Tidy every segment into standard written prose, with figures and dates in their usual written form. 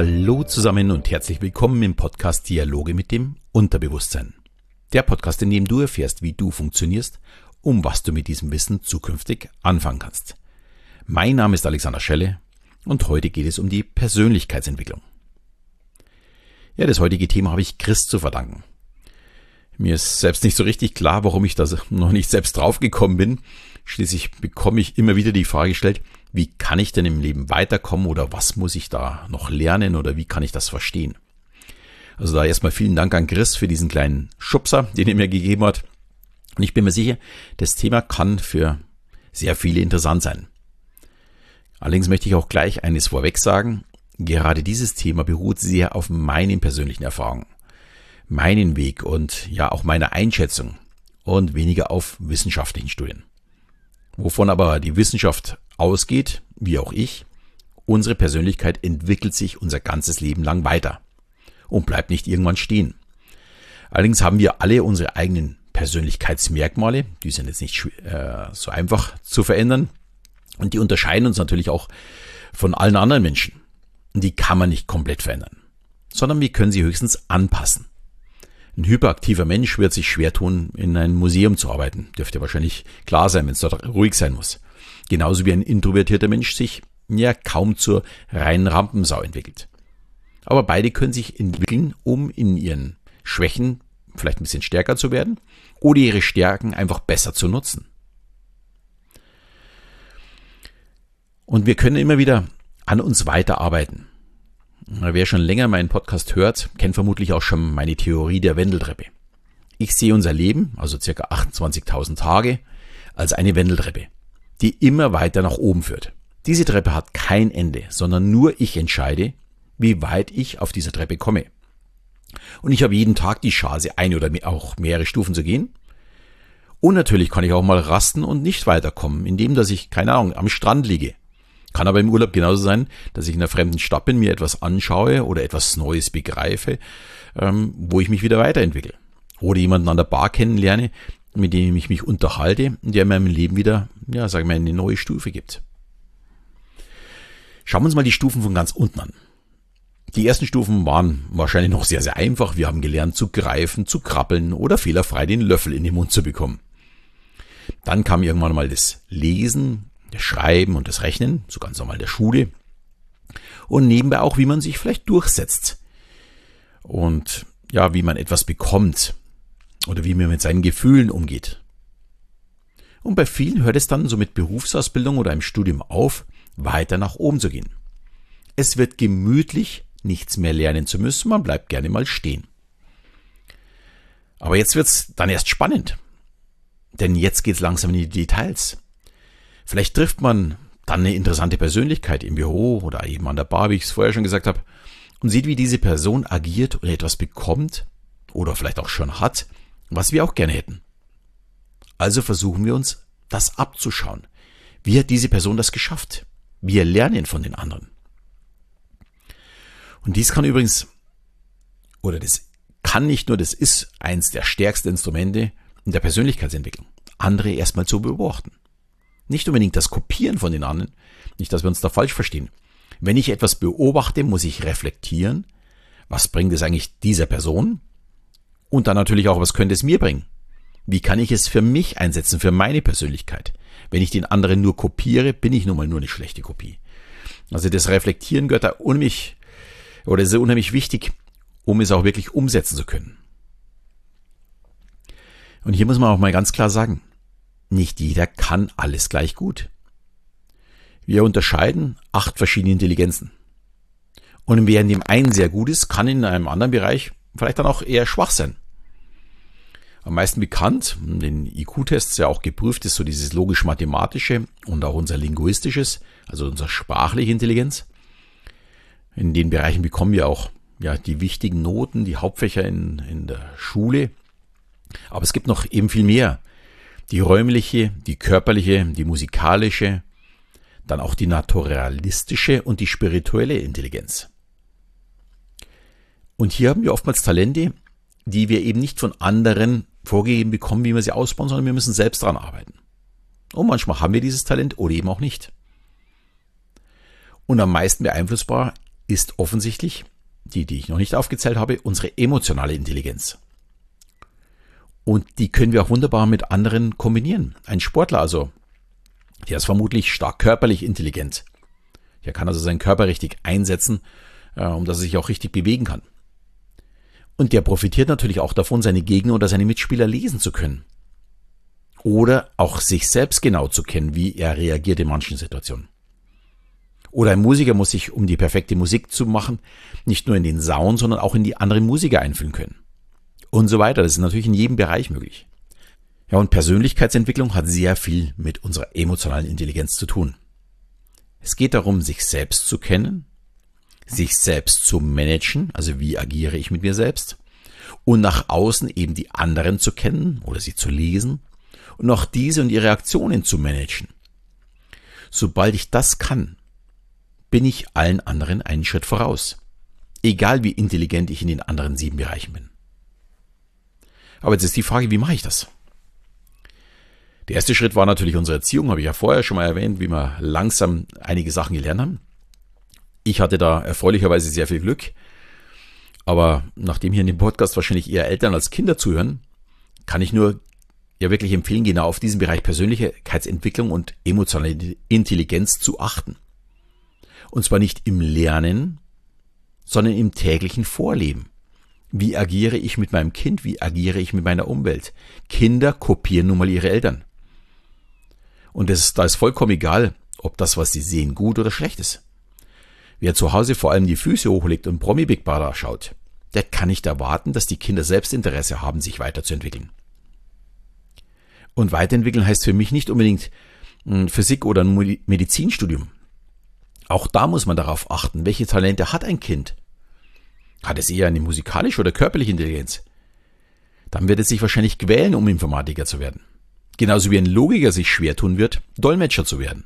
Hallo zusammen und herzlich willkommen im Podcast Dialoge mit dem Unterbewusstsein. Der Podcast, in dem du erfährst, wie du funktionierst und was du mit diesem Wissen zukünftig anfangen kannst. Mein Name ist Alexander Schelle und heute geht es um die Persönlichkeitsentwicklung. Ja, das heutige Thema habe ich Chris zu verdanken. Mir ist selbst nicht so richtig klar, warum ich da noch nicht selbst draufgekommen bin. Schließlich bekomme ich immer wieder die Frage gestellt, wie kann ich denn im Leben weiterkommen oder was muss ich da noch lernen oder wie kann ich das verstehen? Also da erstmal vielen Dank an Chris für diesen kleinen Schubser, den er mir gegeben hat. Und ich bin mir sicher, das Thema kann für sehr viele interessant sein. Allerdings möchte ich auch gleich eines vorweg sagen. Gerade dieses Thema beruht sehr auf meinen persönlichen Erfahrungen, meinen Weg und ja auch meiner Einschätzung und weniger auf wissenschaftlichen Studien. Wovon aber die Wissenschaft ausgeht, wie auch ich, unsere Persönlichkeit entwickelt sich unser ganzes Leben lang weiter und bleibt nicht irgendwann stehen. Allerdings haben wir alle unsere eigenen Persönlichkeitsmerkmale, die sind jetzt nicht so einfach zu verändern und die unterscheiden uns natürlich auch von allen anderen Menschen. Die kann man nicht komplett verändern, sondern wir können sie höchstens anpassen. Ein hyperaktiver Mensch wird sich schwer tun, in einem Museum zu arbeiten. Dürfte wahrscheinlich klar sein, wenn es dort ruhig sein muss. Genauso wie ein introvertierter Mensch sich ja kaum zur reinen Rampensau entwickelt. Aber beide können sich entwickeln, um in ihren Schwächen vielleicht ein bisschen stärker zu werden oder ihre Stärken einfach besser zu nutzen. Und wir können immer wieder an uns weiterarbeiten. Wer schon länger meinen Podcast hört, kennt vermutlich auch schon meine Theorie der Wendeltreppe. Ich sehe unser Leben, also circa 28.000 Tage, als eine Wendeltreppe, die immer weiter nach oben führt. Diese Treppe hat kein Ende, sondern nur ich entscheide, wie weit ich auf dieser Treppe komme. Und ich habe jeden Tag die Chance, eine oder auch mehrere Stufen zu gehen. Und natürlich kann ich auch mal rasten und nicht weiterkommen, indem dass ich, keine Ahnung, am Strand liege. Kann aber im Urlaub genauso sein, dass ich in einer fremden Stadt bin, mir etwas anschaue oder etwas Neues begreife, wo ich mich wieder weiterentwickle. Oder jemanden an der Bar kennenlerne, mit dem ich mich unterhalte, der in meinem Leben wieder, ja, sagen wir, eine neue Stufe gibt. Schauen wir uns mal die Stufen von ganz unten an. Die ersten Stufen waren wahrscheinlich noch sehr, sehr einfach. Wir haben gelernt zu greifen, zu krabbeln oder fehlerfrei den Löffel in den Mund zu bekommen. Dann kam irgendwann mal das Lesen, das Schreiben und das Rechnen, so ganz normal in der Schule. Und nebenbei auch, wie man sich vielleicht durchsetzt. Und ja, wie man etwas bekommt. Oder wie man mit seinen Gefühlen umgeht. Und bei vielen hört es dann so mit Berufsausbildung oder einem Studium auf, weiter nach oben zu gehen. Es wird gemütlich, nichts mehr lernen zu müssen, man bleibt gerne mal stehen. Aber jetzt wird's dann erst spannend. Denn jetzt geht's langsam in die Details. Vielleicht trifft man dann eine interessante Persönlichkeit im Büro oder eben an der Bar, wie ich es vorher schon gesagt habe, und sieht, wie diese Person agiert und etwas bekommt oder vielleicht auch schon hat, was wir auch gerne hätten. Also versuchen wir uns, das abzuschauen. Wie hat diese Person das geschafft? Wir lernen von den anderen. Und dies kann übrigens, oder das kann nicht nur, das ist eins der stärksten Instrumente in der Persönlichkeitsentwicklung, andere erstmal zu beobachten. Nicht unbedingt das Kopieren von den anderen, nicht, dass wir uns da falsch verstehen. Wenn ich etwas beobachte, muss ich reflektieren, was bringt es eigentlich dieser Person? Und dann natürlich auch, was könnte es mir bringen? Wie kann ich es für mich einsetzen, für meine Persönlichkeit? Wenn ich den anderen nur kopiere, bin ich nun mal nur eine schlechte Kopie. Also das Reflektieren gehört da unheimlich, oder ist unheimlich wichtig, um es auch wirklich umsetzen zu können. Und hier muss man auch mal ganz klar sagen, nicht jeder kann alles gleich gut. Wir unterscheiden 8 verschiedene Intelligenzen. Und wer in dem einen sehr gut ist, kann in einem anderen Bereich vielleicht dann auch eher schwach sein. Am meisten bekannt, in den IQ-Tests ja auch geprüft, ist so dieses logisch-mathematische und auch unser linguistisches, also unsere sprachliche Intelligenz. In den Bereichen bekommen wir auch ja die wichtigen Noten, die Hauptfächer in der Schule. Aber es gibt noch eben viel mehr. Die räumliche, die körperliche, die musikalische, dann auch die naturalistische und die spirituelle Intelligenz. Und hier haben wir oftmals Talente, die wir eben nicht von anderen vorgegeben bekommen, wie wir sie ausbauen, sondern wir müssen selbst dran arbeiten. Und manchmal haben wir dieses Talent oder eben auch nicht. Und am meisten beeinflussbar ist offensichtlich, die ich noch nicht aufgezählt habe, unsere emotionale Intelligenz. Und die können wir auch wunderbar mit anderen kombinieren. Ein Sportler also, der ist vermutlich stark körperlich intelligent. Der kann also seinen Körper richtig einsetzen, um dass er sich auch richtig bewegen kann. Und der profitiert natürlich auch davon, seine Gegner oder seine Mitspieler lesen zu können. Oder auch sich selbst genau zu kennen, wie er reagiert in manchen Situationen. Oder ein Musiker muss sich, um die perfekte Musik zu machen, nicht nur in den Sound, sondern auch in die anderen Musiker einfühlen können. Und so weiter. Das ist natürlich in jedem Bereich möglich. Ja, und Persönlichkeitsentwicklung hat sehr viel mit unserer emotionalen Intelligenz zu tun. Es geht darum, sich selbst zu kennen, sich selbst zu managen, also wie agiere ich mit mir selbst, und nach außen eben die anderen zu kennen oder sie zu lesen und auch diese und ihre Aktionen zu managen. Sobald ich das kann, bin ich allen anderen einen Schritt voraus, egal wie intelligent ich in den anderen 7 Bereichen bin. Aber jetzt ist die Frage, wie mache ich das? Der erste Schritt war natürlich unsere Erziehung, habe ich ja vorher schon mal erwähnt, wie wir langsam einige Sachen gelernt haben. Ich hatte da erfreulicherweise sehr viel Glück, aber nachdem hier in dem Podcast wahrscheinlich eher Eltern als Kinder zuhören, kann ich nur ja wirklich empfehlen, genau auf diesen Bereich Persönlichkeitsentwicklung und emotionale Intelligenz zu achten. Und zwar nicht im Lernen, sondern im täglichen Vorleben. Wie agiere ich mit meinem Kind? Wie agiere ich mit meiner Umwelt? Kinder kopieren nun mal ihre Eltern. Und da ist vollkommen egal, ob das, was sie sehen, gut oder schlecht ist. Wer zu Hause vor allem die Füße hochlegt und Promi-Big Brother schaut, der kann nicht erwarten, dass die Kinder selbst Interesse haben, sich weiterzuentwickeln. Und weiterentwickeln heißt für mich nicht unbedingt Physik oder ein Medizinstudium. Auch da muss man darauf achten, welche Talente hat ein Kind? Hat es eher eine musikalische oder körperliche Intelligenz? Dann wird es sich wahrscheinlich quälen, um Informatiker zu werden. Genauso wie ein Logiker sich schwer tun wird, Dolmetscher zu werden.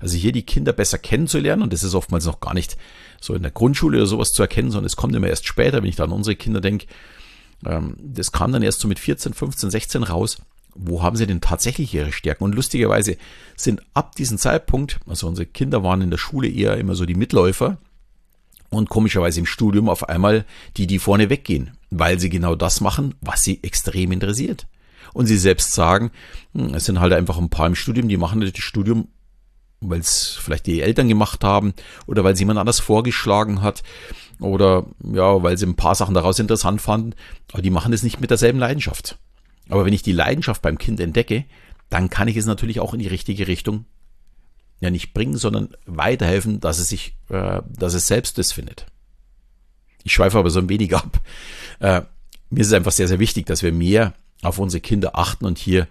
Also hier die Kinder besser kennenzulernen, und das ist oftmals noch gar nicht so in der Grundschule oder sowas zu erkennen, sondern es kommt immer erst später, wenn ich da an unsere Kinder denke. Das kam dann erst so mit 14, 15, 16 raus. Wo haben sie denn tatsächlich ihre Stärken? Und lustigerweise sind ab diesem Zeitpunkt, also unsere Kinder waren in der Schule eher immer so die Mitläufer und komischerweise im Studium auf einmal die vorne weggehen, weil sie genau das machen, was sie extrem interessiert. Und sie selbst sagen, es sind halt einfach ein paar im Studium, die machen das Studium, weil es vielleicht die Eltern gemacht haben oder weil es jemand anders vorgeschlagen hat oder ja, weil sie ein paar Sachen daraus interessant fanden, aber die machen das nicht mit derselben Leidenschaft. Aber wenn ich die Leidenschaft beim Kind entdecke, dann kann ich es natürlich auch in die richtige Richtung ja nicht bringen, sondern weiterhelfen, dass es selbst das findet. Ich schweife aber so ein wenig ab. Mir ist es einfach sehr, sehr wichtig, dass wir mehr auf unsere Kinder achten und hier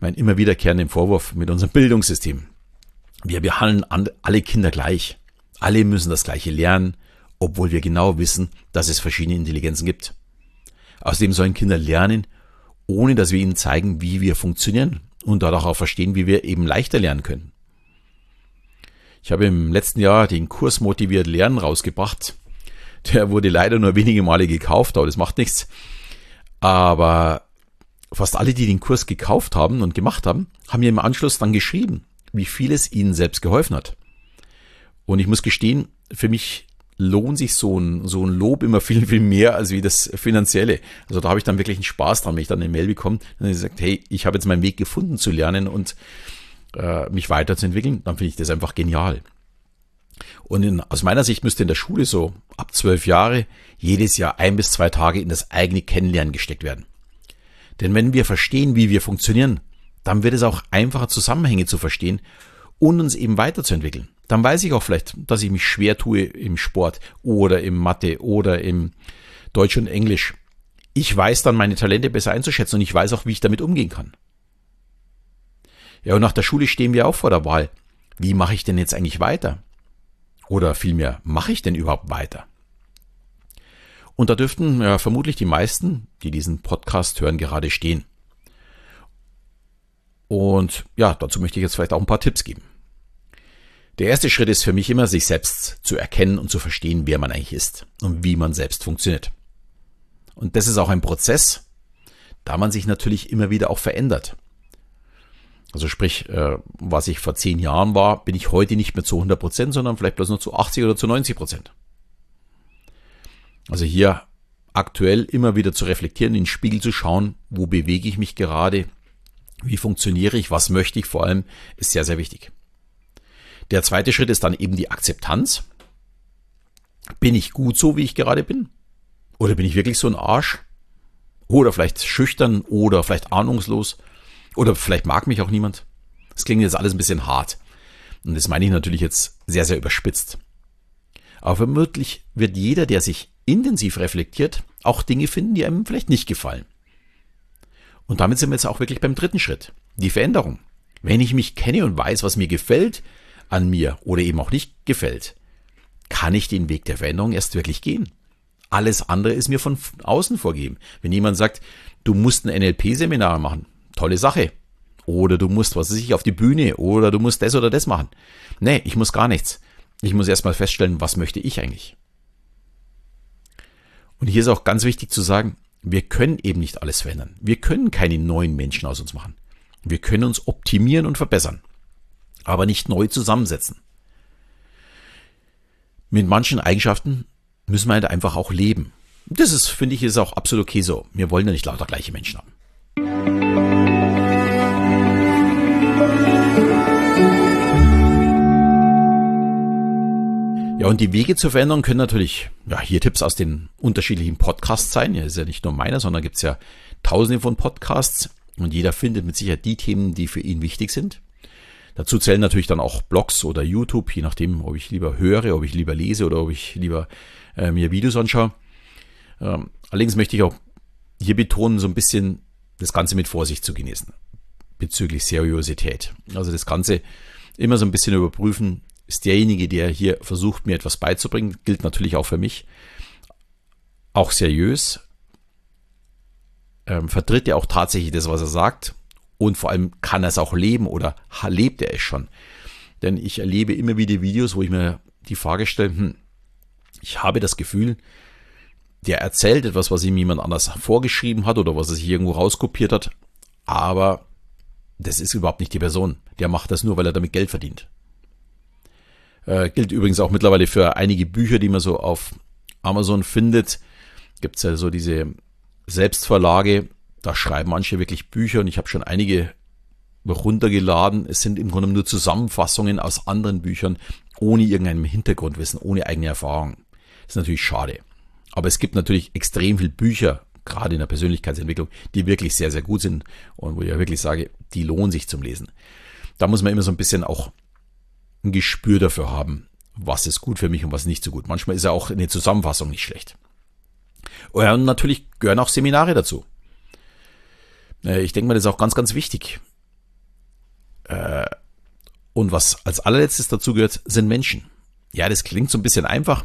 mein immer wiederkehrenden Vorwurf mit unserem Bildungssystem. Wir behandeln alle Kinder gleich. Alle müssen das Gleiche lernen, obwohl wir genau wissen, dass es verschiedene Intelligenzen gibt. Außerdem sollen Kinder lernen, ohne dass wir ihnen zeigen, wie wir funktionieren und dadurch auch verstehen, wie wir eben leichter lernen können. Ich habe im letzten Jahr den Kurs Motiviert Lernen rausgebracht. Der wurde leider nur wenige Male gekauft, aber das macht nichts. Aber fast alle, die den Kurs gekauft haben und gemacht haben, haben mir im Anschluss dann geschrieben, wie viel es ihnen selbst geholfen hat. Und ich muss gestehen, für mich lohnt sich so ein Lob immer viel, viel mehr als wie das Finanzielle. Also da habe ich dann wirklich einen Spaß dran, wenn ich dann eine Mail bekomme und ich sage, hey, ich habe jetzt meinen Weg gefunden zu lernen und mich weiterzuentwickeln, dann finde ich das einfach genial. Und aus meiner Sicht müsste in der Schule so ab 12 Jahre jedes Jahr 1 bis 2 Tage in das eigene Kennenlernen gesteckt werden. Denn wenn wir verstehen, wie wir funktionieren, dann wird es auch einfacher, Zusammenhänge zu verstehen und uns eben weiterzuentwickeln. Dann weiß ich auch vielleicht, dass ich mich schwer tue im Sport oder im Mathe oder im Deutsch und Englisch. Ich weiß dann, meine Talente besser einzuschätzen und ich weiß auch, wie ich damit umgehen kann. Ja, und nach der Schule stehen wir auch vor der Wahl. Wie mache ich denn jetzt eigentlich weiter? Oder vielmehr, mache ich denn überhaupt weiter? Und da dürften ja vermutlich die meisten, die diesen Podcast hören, gerade stehen. Und ja, dazu möchte ich jetzt vielleicht auch ein paar Tipps geben. Der erste Schritt ist für mich immer, sich selbst zu erkennen und zu verstehen, wer man eigentlich ist und wie man selbst funktioniert. Und das ist auch ein Prozess, da man sich natürlich immer wieder auch verändert. Also sprich, was ich vor 10 Jahren war, bin ich heute nicht mehr zu 100%, sondern vielleicht bloß noch zu 80 oder zu 90%. Also hier aktuell immer wieder zu reflektieren, in den Spiegel zu schauen, wo bewege ich mich gerade, wie funktioniere ich, was möchte ich vor allem, ist sehr, sehr wichtig. Der zweite Schritt ist dann eben die Akzeptanz. Bin ich gut so, wie ich gerade bin? Oder bin ich wirklich so ein Arsch? Oder vielleicht schüchtern oder vielleicht ahnungslos? Oder vielleicht mag mich auch niemand? Das klingt jetzt alles ein bisschen hart. Und das meine ich natürlich jetzt sehr, sehr überspitzt. Aber vermutlich wird jeder, der sich intensiv reflektiert, auch Dinge finden, die einem vielleicht nicht gefallen. Und damit sind wir jetzt auch wirklich beim dritten Schritt. Die Veränderung. Wenn ich mich kenne und weiß, was mir gefällt an mir oder eben auch nicht gefällt, kann ich den Weg der Veränderung erst wirklich gehen. Alles andere ist mir von außen vorgegeben. Wenn jemand sagt, du musst ein NLP-Seminar machen, tolle Sache. Oder du musst, was weiß ich, auf die Bühne. Oder du musst das oder das machen. Nee, ich muss gar nichts. Ich muss erstmal feststellen, was möchte ich eigentlich? Und hier ist auch ganz wichtig zu sagen, wir können eben nicht alles verändern. Wir können keine neuen Menschen aus uns machen. Wir können uns optimieren und verbessern, aber nicht neu zusammensetzen. Mit manchen Eigenschaften müssen wir halt einfach auch leben. Das ist, finde ich, ist auch absolut okay so. Wir wollen ja nicht lauter gleiche Menschen haben. Ja, und die Wege zur Veränderung können natürlich, ja, hier Tipps aus den unterschiedlichen Podcasts sein. Ja, ist ja nicht nur meiner, sondern gibt es ja tausende von Podcasts und jeder findet mit Sicherheit die Themen, die für ihn wichtig sind. Dazu zählen natürlich dann auch Blogs oder YouTube, je nachdem, ob ich lieber höre, ob ich lieber lese oder ob ich lieber mir Videos anschaue. Allerdings möchte ich auch hier betonen, so ein bisschen das Ganze mit Vorsicht zu genießen, bezüglich Seriosität. Also das Ganze immer so ein bisschen überprüfen. Ist derjenige, der hier versucht, mir etwas beizubringen, gilt natürlich auch für mich, auch seriös, vertritt er auch tatsächlich das, was er sagt und vor allem kann er es auch leben oder lebt er es schon. Denn ich erlebe immer wieder Videos, wo ich mir die Frage stelle, ich habe das Gefühl, der erzählt etwas, was ihm jemand anders vorgeschrieben hat oder was er sich irgendwo rauskopiert hat, aber das ist überhaupt nicht die Person. Der macht das nur, weil er damit Geld verdient. Gilt übrigens auch mittlerweile für einige Bücher, die man so auf Amazon findet. Gibt es ja so diese Selbstverlage, da schreiben manche wirklich Bücher und ich habe schon einige runtergeladen. Es sind im Grunde nur Zusammenfassungen aus anderen Büchern, ohne irgendeinem Hintergrundwissen, ohne eigene Erfahrung. Das ist natürlich schade. Aber es gibt natürlich extrem viele Bücher, gerade in der Persönlichkeitsentwicklung, die wirklich sehr, sehr gut sind und wo ich ja wirklich sage, die lohnen sich zum Lesen. Da muss man immer so ein bisschen auch ein Gespür dafür haben, was ist gut für mich und was nicht so gut. Manchmal ist ja auch eine Zusammenfassung nicht schlecht. Und natürlich gehören auch Seminare dazu. Ich denke mal, das ist auch ganz, ganz wichtig. Und was als allerletztes dazu gehört, sind Menschen. Ja, das klingt so ein bisschen einfach,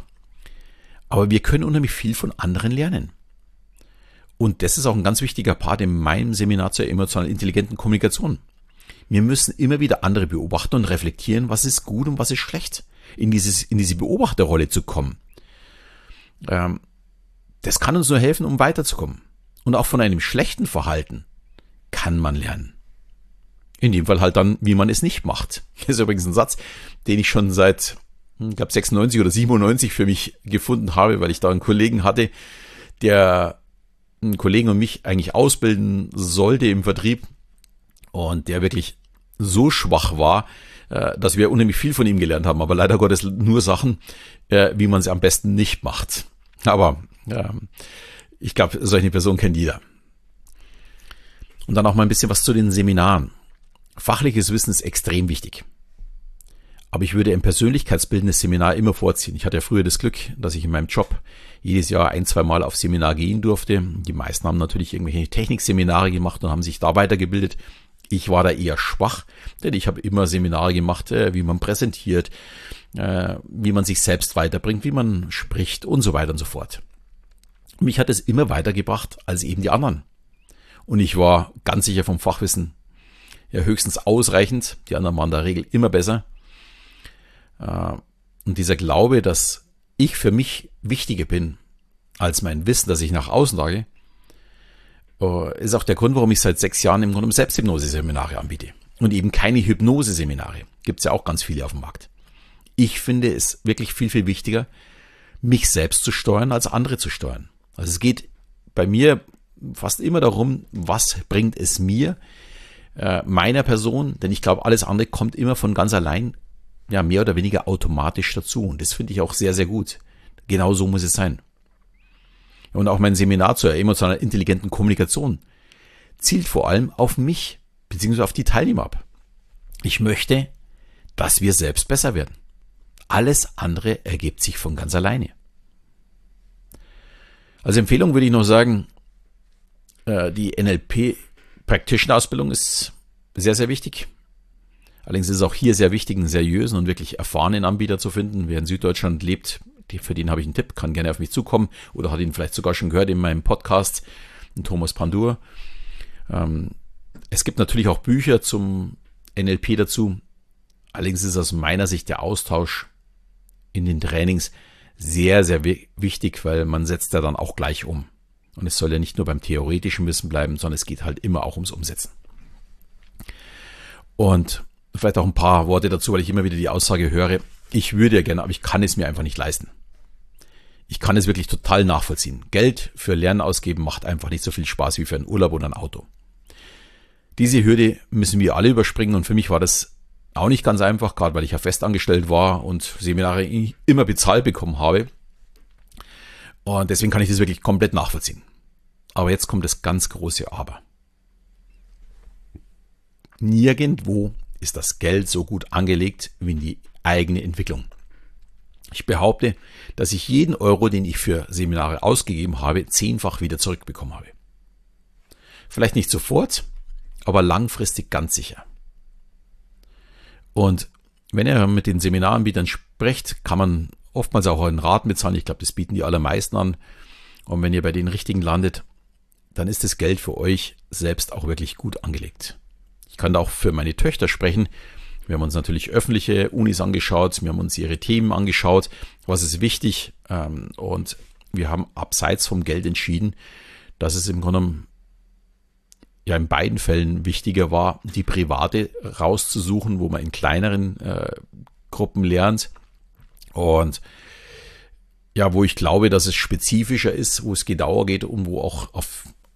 aber wir können unheimlich viel von anderen lernen. Und das ist auch ein ganz wichtiger Part in meinem Seminar zur emotional intelligenten Kommunikation. Wir müssen immer wieder andere beobachten und reflektieren, was ist gut und was ist schlecht. In diese Beobachterrolle zu kommen. Das kann uns nur helfen, um weiterzukommen. Und auch von einem schlechten Verhalten kann man lernen. In dem Fall halt dann, wie man es nicht macht. Das ist übrigens ein Satz, den ich schon seit, ich glaube, 96 oder 97 für mich gefunden habe, weil ich da einen Kollegen hatte, der einen Kollegen und mich eigentlich ausbilden sollte im Vertrieb. Und der wirklich so schwach war, dass wir unheimlich viel von ihm gelernt haben. Aber leider Gottes nur Sachen, wie man sie am besten nicht macht. Aber ich glaube, solche Personen kennt jeder. Und dann auch mal ein bisschen was zu den Seminaren. Fachliches Wissen ist extrem wichtig. Aber ich würde ein persönlichkeitsbildendes Seminar immer vorziehen. Ich hatte ja früher das Glück, dass ich in meinem Job jedes Jahr 1-2 Mal auf Seminar gehen durfte. Die meisten haben natürlich irgendwelche Technikseminare gemacht und haben sich da weitergebildet. Ich war da eher schwach, denn ich habe immer Seminare gemacht, wie man präsentiert, wie man sich selbst weiterbringt, wie man spricht und so weiter und so fort. Mich hat es immer weitergebracht als eben die anderen. Und ich war ganz sicher vom Fachwissen ja höchstens ausreichend. Die anderen waren in der Regel immer besser. Und dieser Glaube, dass ich für mich wichtiger bin als mein Wissen, das ich nach außen trage, ist auch der Grund, warum ich seit 6 Jahren im Grunde Selbsthypnose-Seminare anbiete. und eben keine Hypnose-Seminare. Gibt es ja auch ganz viele auf dem Markt. Ich finde es wirklich viel, viel wichtiger, mich selbst zu steuern, als andere zu steuern. Also es geht bei mir fast immer darum, was bringt es mir, meiner Person, denn ich glaube, alles andere kommt immer von ganz allein, ja, mehr oder weniger automatisch dazu. Und das finde ich auch sehr, sehr gut. Genau so muss es sein. Und auch mein Seminar zur emotional intelligenten Kommunikation zielt vor allem auf mich, beziehungsweise auf die Teilnehmer ab. Ich möchte, dass wir selbst besser werden. Alles andere ergibt sich von ganz alleine. Als Empfehlung würde ich noch sagen, die NLP-Practitioner-Ausbildung ist sehr, sehr wichtig. Allerdings ist es auch hier sehr wichtig, einen seriösen und wirklich erfahrenen Anbieter zu finden. Wer in Süddeutschland lebt, für den habe ich einen Tipp, kann gerne auf mich zukommen oder hat ihn vielleicht sogar schon gehört in meinem Podcast, den Thomas Pandur. Es gibt natürlich auch Bücher zum NLP dazu. Allerdings ist aus meiner Sicht der Austausch in den Trainings sehr, sehr wichtig, weil man setzt ja dann auch gleich um. Und es soll ja nicht nur beim theoretischen Wissen bleiben, sondern es geht halt immer auch ums Umsetzen. Und vielleicht auch ein paar Worte dazu, weil ich immer wieder die Aussage höre, ich würde ja gerne, aber ich kann es mir einfach nicht leisten. Ich kann es wirklich total nachvollziehen. Geld für Lernen ausgeben macht einfach nicht so viel Spaß wie für einen Urlaub oder ein Auto. Diese Hürde müssen wir alle überspringen und für mich war das auch nicht ganz einfach, gerade weil ich ja festangestellt war und Seminare immer bezahlt bekommen habe. Und deswegen kann ich das wirklich komplett nachvollziehen. Aber jetzt kommt das ganz große Aber. Nirgendwo ist das Geld so gut angelegt wie in die eigene Entwicklung. Ich behaupte, dass ich jeden Euro, den ich für Seminare ausgegeben habe, 10-fach wieder zurückbekommen habe. Vielleicht nicht sofort, aber langfristig ganz sicher. Und wenn ihr mit den Seminaranbietern sprecht, kann man oftmals auch einen Raten bezahlen. Ich glaube, das bieten die allermeisten an. Und wenn ihr bei den richtigen landet, dann ist das Geld für euch selbst auch wirklich gut angelegt. Ich kann da auch für meine Töchter sprechen. Wir haben uns natürlich öffentliche Unis angeschaut. Wir haben uns ihre Themen angeschaut. Was ist wichtig? Und wir haben abseits vom Geld entschieden, dass es im Grunde genommen ja in beiden Fällen wichtiger war, die private rauszusuchen, wo man in kleineren Gruppen lernt. Und ja, wo ich glaube, dass es spezifischer ist, wo es genauer geht und wo auch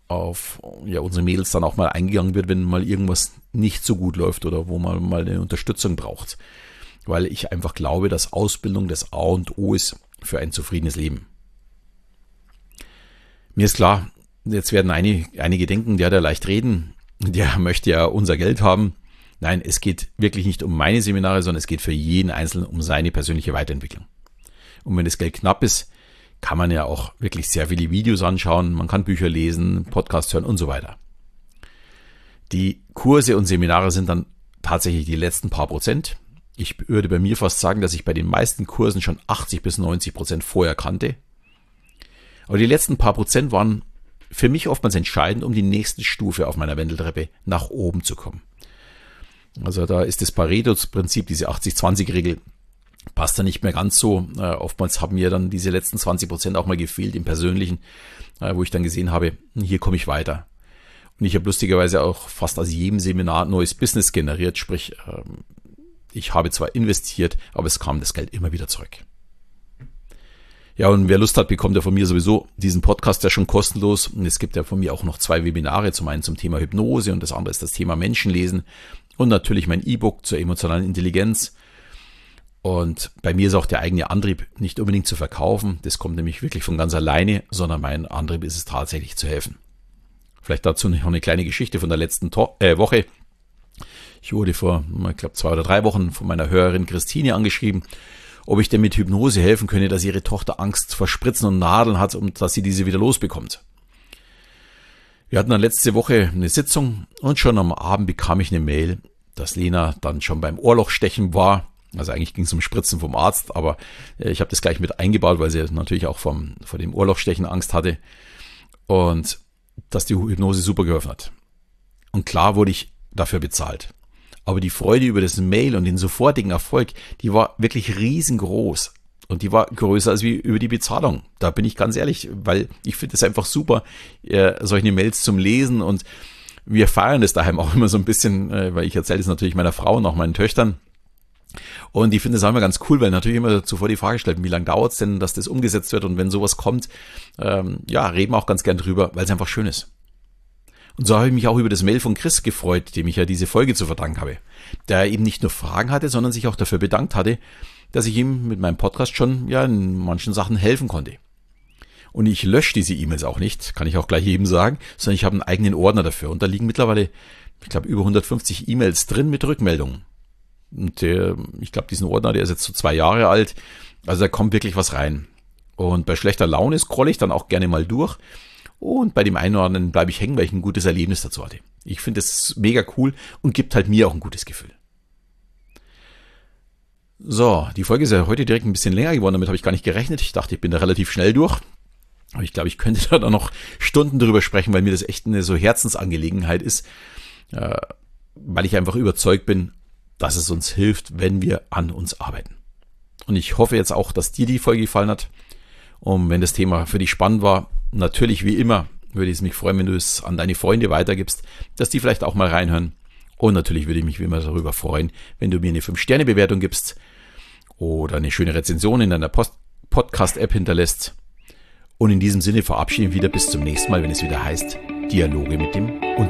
auf ja, unsere Mädels dann auch mal eingegangen wird, wenn mal irgendwas nicht so gut läuft oder wo man mal eine Unterstützung braucht. Weil ich einfach glaube, dass Ausbildung das A und O ist für ein zufriedenes Leben. Mir ist klar, jetzt werden einige denken, der leicht reden, der möchte ja unser Geld haben. Nein, es geht wirklich nicht um meine Seminare, sondern es geht für jeden Einzelnen um seine persönliche Weiterentwicklung. Und wenn das Geld knapp ist, kann man ja auch wirklich sehr viele Videos anschauen, man kann Bücher lesen, Podcasts hören und so weiter. Die Kurse und Seminare sind dann tatsächlich die letzten paar Prozent. Ich würde bei mir fast sagen, dass ich bei den meisten Kursen schon 80 bis 90% vorher kannte. Aber die letzten paar Prozent waren für mich oftmals entscheidend, um die nächste Stufe auf meiner Wendeltreppe nach oben zu kommen. Also da ist das Pareto-Prinzip, diese 80-20-Regel, passt da nicht mehr ganz so. Oftmals haben mir dann diese letzten 20% auch mal gefehlt im Persönlichen, wo ich dann gesehen habe, hier komme ich weiter. Und ich habe lustigerweise auch fast aus jedem Seminar neues Business generiert, sprich, ich habe zwar investiert, aber es kam das Geld immer wieder zurück. Ja, und wer Lust hat, bekommt ja von mir sowieso diesen Podcast ja schon kostenlos. Und es gibt ja von mir auch noch 2 Webinare, zum einen zum Thema Hypnose und das andere ist das Thema Menschenlesen. Und natürlich mein E-Book zur emotionalen Intelligenz. Und bei mir ist auch der eigene Antrieb nicht unbedingt zu verkaufen. Das kommt nämlich wirklich von ganz alleine, sondern mein Antrieb ist es tatsächlich zu helfen. Vielleicht dazu noch eine kleine Geschichte von der letzten Woche. Ich wurde vor, ich glaube, 2 oder 3 Wochen von meiner Hörerin Christine angeschrieben, ob ich denn mit Hypnose helfen könne, dass ihre Tochter Angst vor Spritzen und Nadeln hat und dass sie diese wieder losbekommt. Wir hatten dann letzte Woche eine Sitzung und schon am Abend bekam ich eine Mail, dass Lena dann schon beim Ohrlochstechen war. Also eigentlich ging es um Spritzen vom Arzt, aber ich habe das gleich mit eingebaut, weil sie natürlich auch vor dem Ohrlochstechen Angst hatte und dass die Hypnose super geholfen hat. Und klar wurde ich dafür bezahlt. Aber die Freude über das Mail und den sofortigen Erfolg, die war wirklich riesengroß. Und die war größer als wie über die Bezahlung. Da bin ich ganz ehrlich, weil ich finde es einfach super, solche Mails zum Lesen und wir erfahren das daheim auch immer so ein bisschen, weil ich erzähle das natürlich meiner Frau und auch meinen Töchtern. Und ich finde das auch immer ganz cool, weil natürlich immer zuvor die Frage stellt, wie lange dauert es denn, dass das umgesetzt wird? Und wenn sowas kommt, ja, reden wir auch ganz gern drüber, weil es einfach schön ist. Und so habe ich mich auch über das Mail von Chris gefreut, dem ich ja diese Folge zu verdanken habe, der eben nicht nur Fragen hatte, sondern sich auch dafür bedankt hatte, dass ich ihm mit meinem Podcast schon ja in manchen Sachen helfen konnte. Und ich lösche diese E-Mails auch nicht, kann ich auch gleich jedem sagen, sondern ich habe einen eigenen Ordner dafür. Und da liegen mittlerweile, ich glaube, über 150 E-Mails drin mit Rückmeldungen. Und ich glaube, diesen Ordner, der ist jetzt so 2 Jahre alt, also da kommt wirklich was rein. Und bei schlechter Laune scrolle ich dann auch gerne mal durch. Und bei dem einen oder anderen bleibe ich hängen, weil ich ein gutes Erlebnis dazu hatte. Ich finde das mega cool und gibt halt mir auch ein gutes Gefühl. So, die Folge ist ja heute direkt ein bisschen länger geworden, damit habe ich gar nicht gerechnet. Ich dachte, ich bin da relativ schnell durch. Aber ich glaube, ich könnte da dann noch Stunden drüber sprechen, weil mir das echt eine so Herzensangelegenheit ist. Weil ich einfach überzeugt bin, dass es uns hilft, wenn wir an uns arbeiten. Und ich hoffe jetzt auch, dass dir die Folge gefallen hat. Und wenn das Thema für dich spannend war, natürlich, wie immer, würde ich mich freuen, wenn du es an deine Freunde weitergibst, dass die vielleicht auch mal reinhören. Und natürlich würde ich mich wie immer darüber freuen, wenn du mir eine 5-Sterne-Bewertung gibst oder eine schöne Rezension in deiner Podcast-App hinterlässt. Und in diesem Sinne verabschiede ich mich wieder bis zum nächsten Mal, wenn es wieder heißt Dialoge mit dem Unterbewusstsein.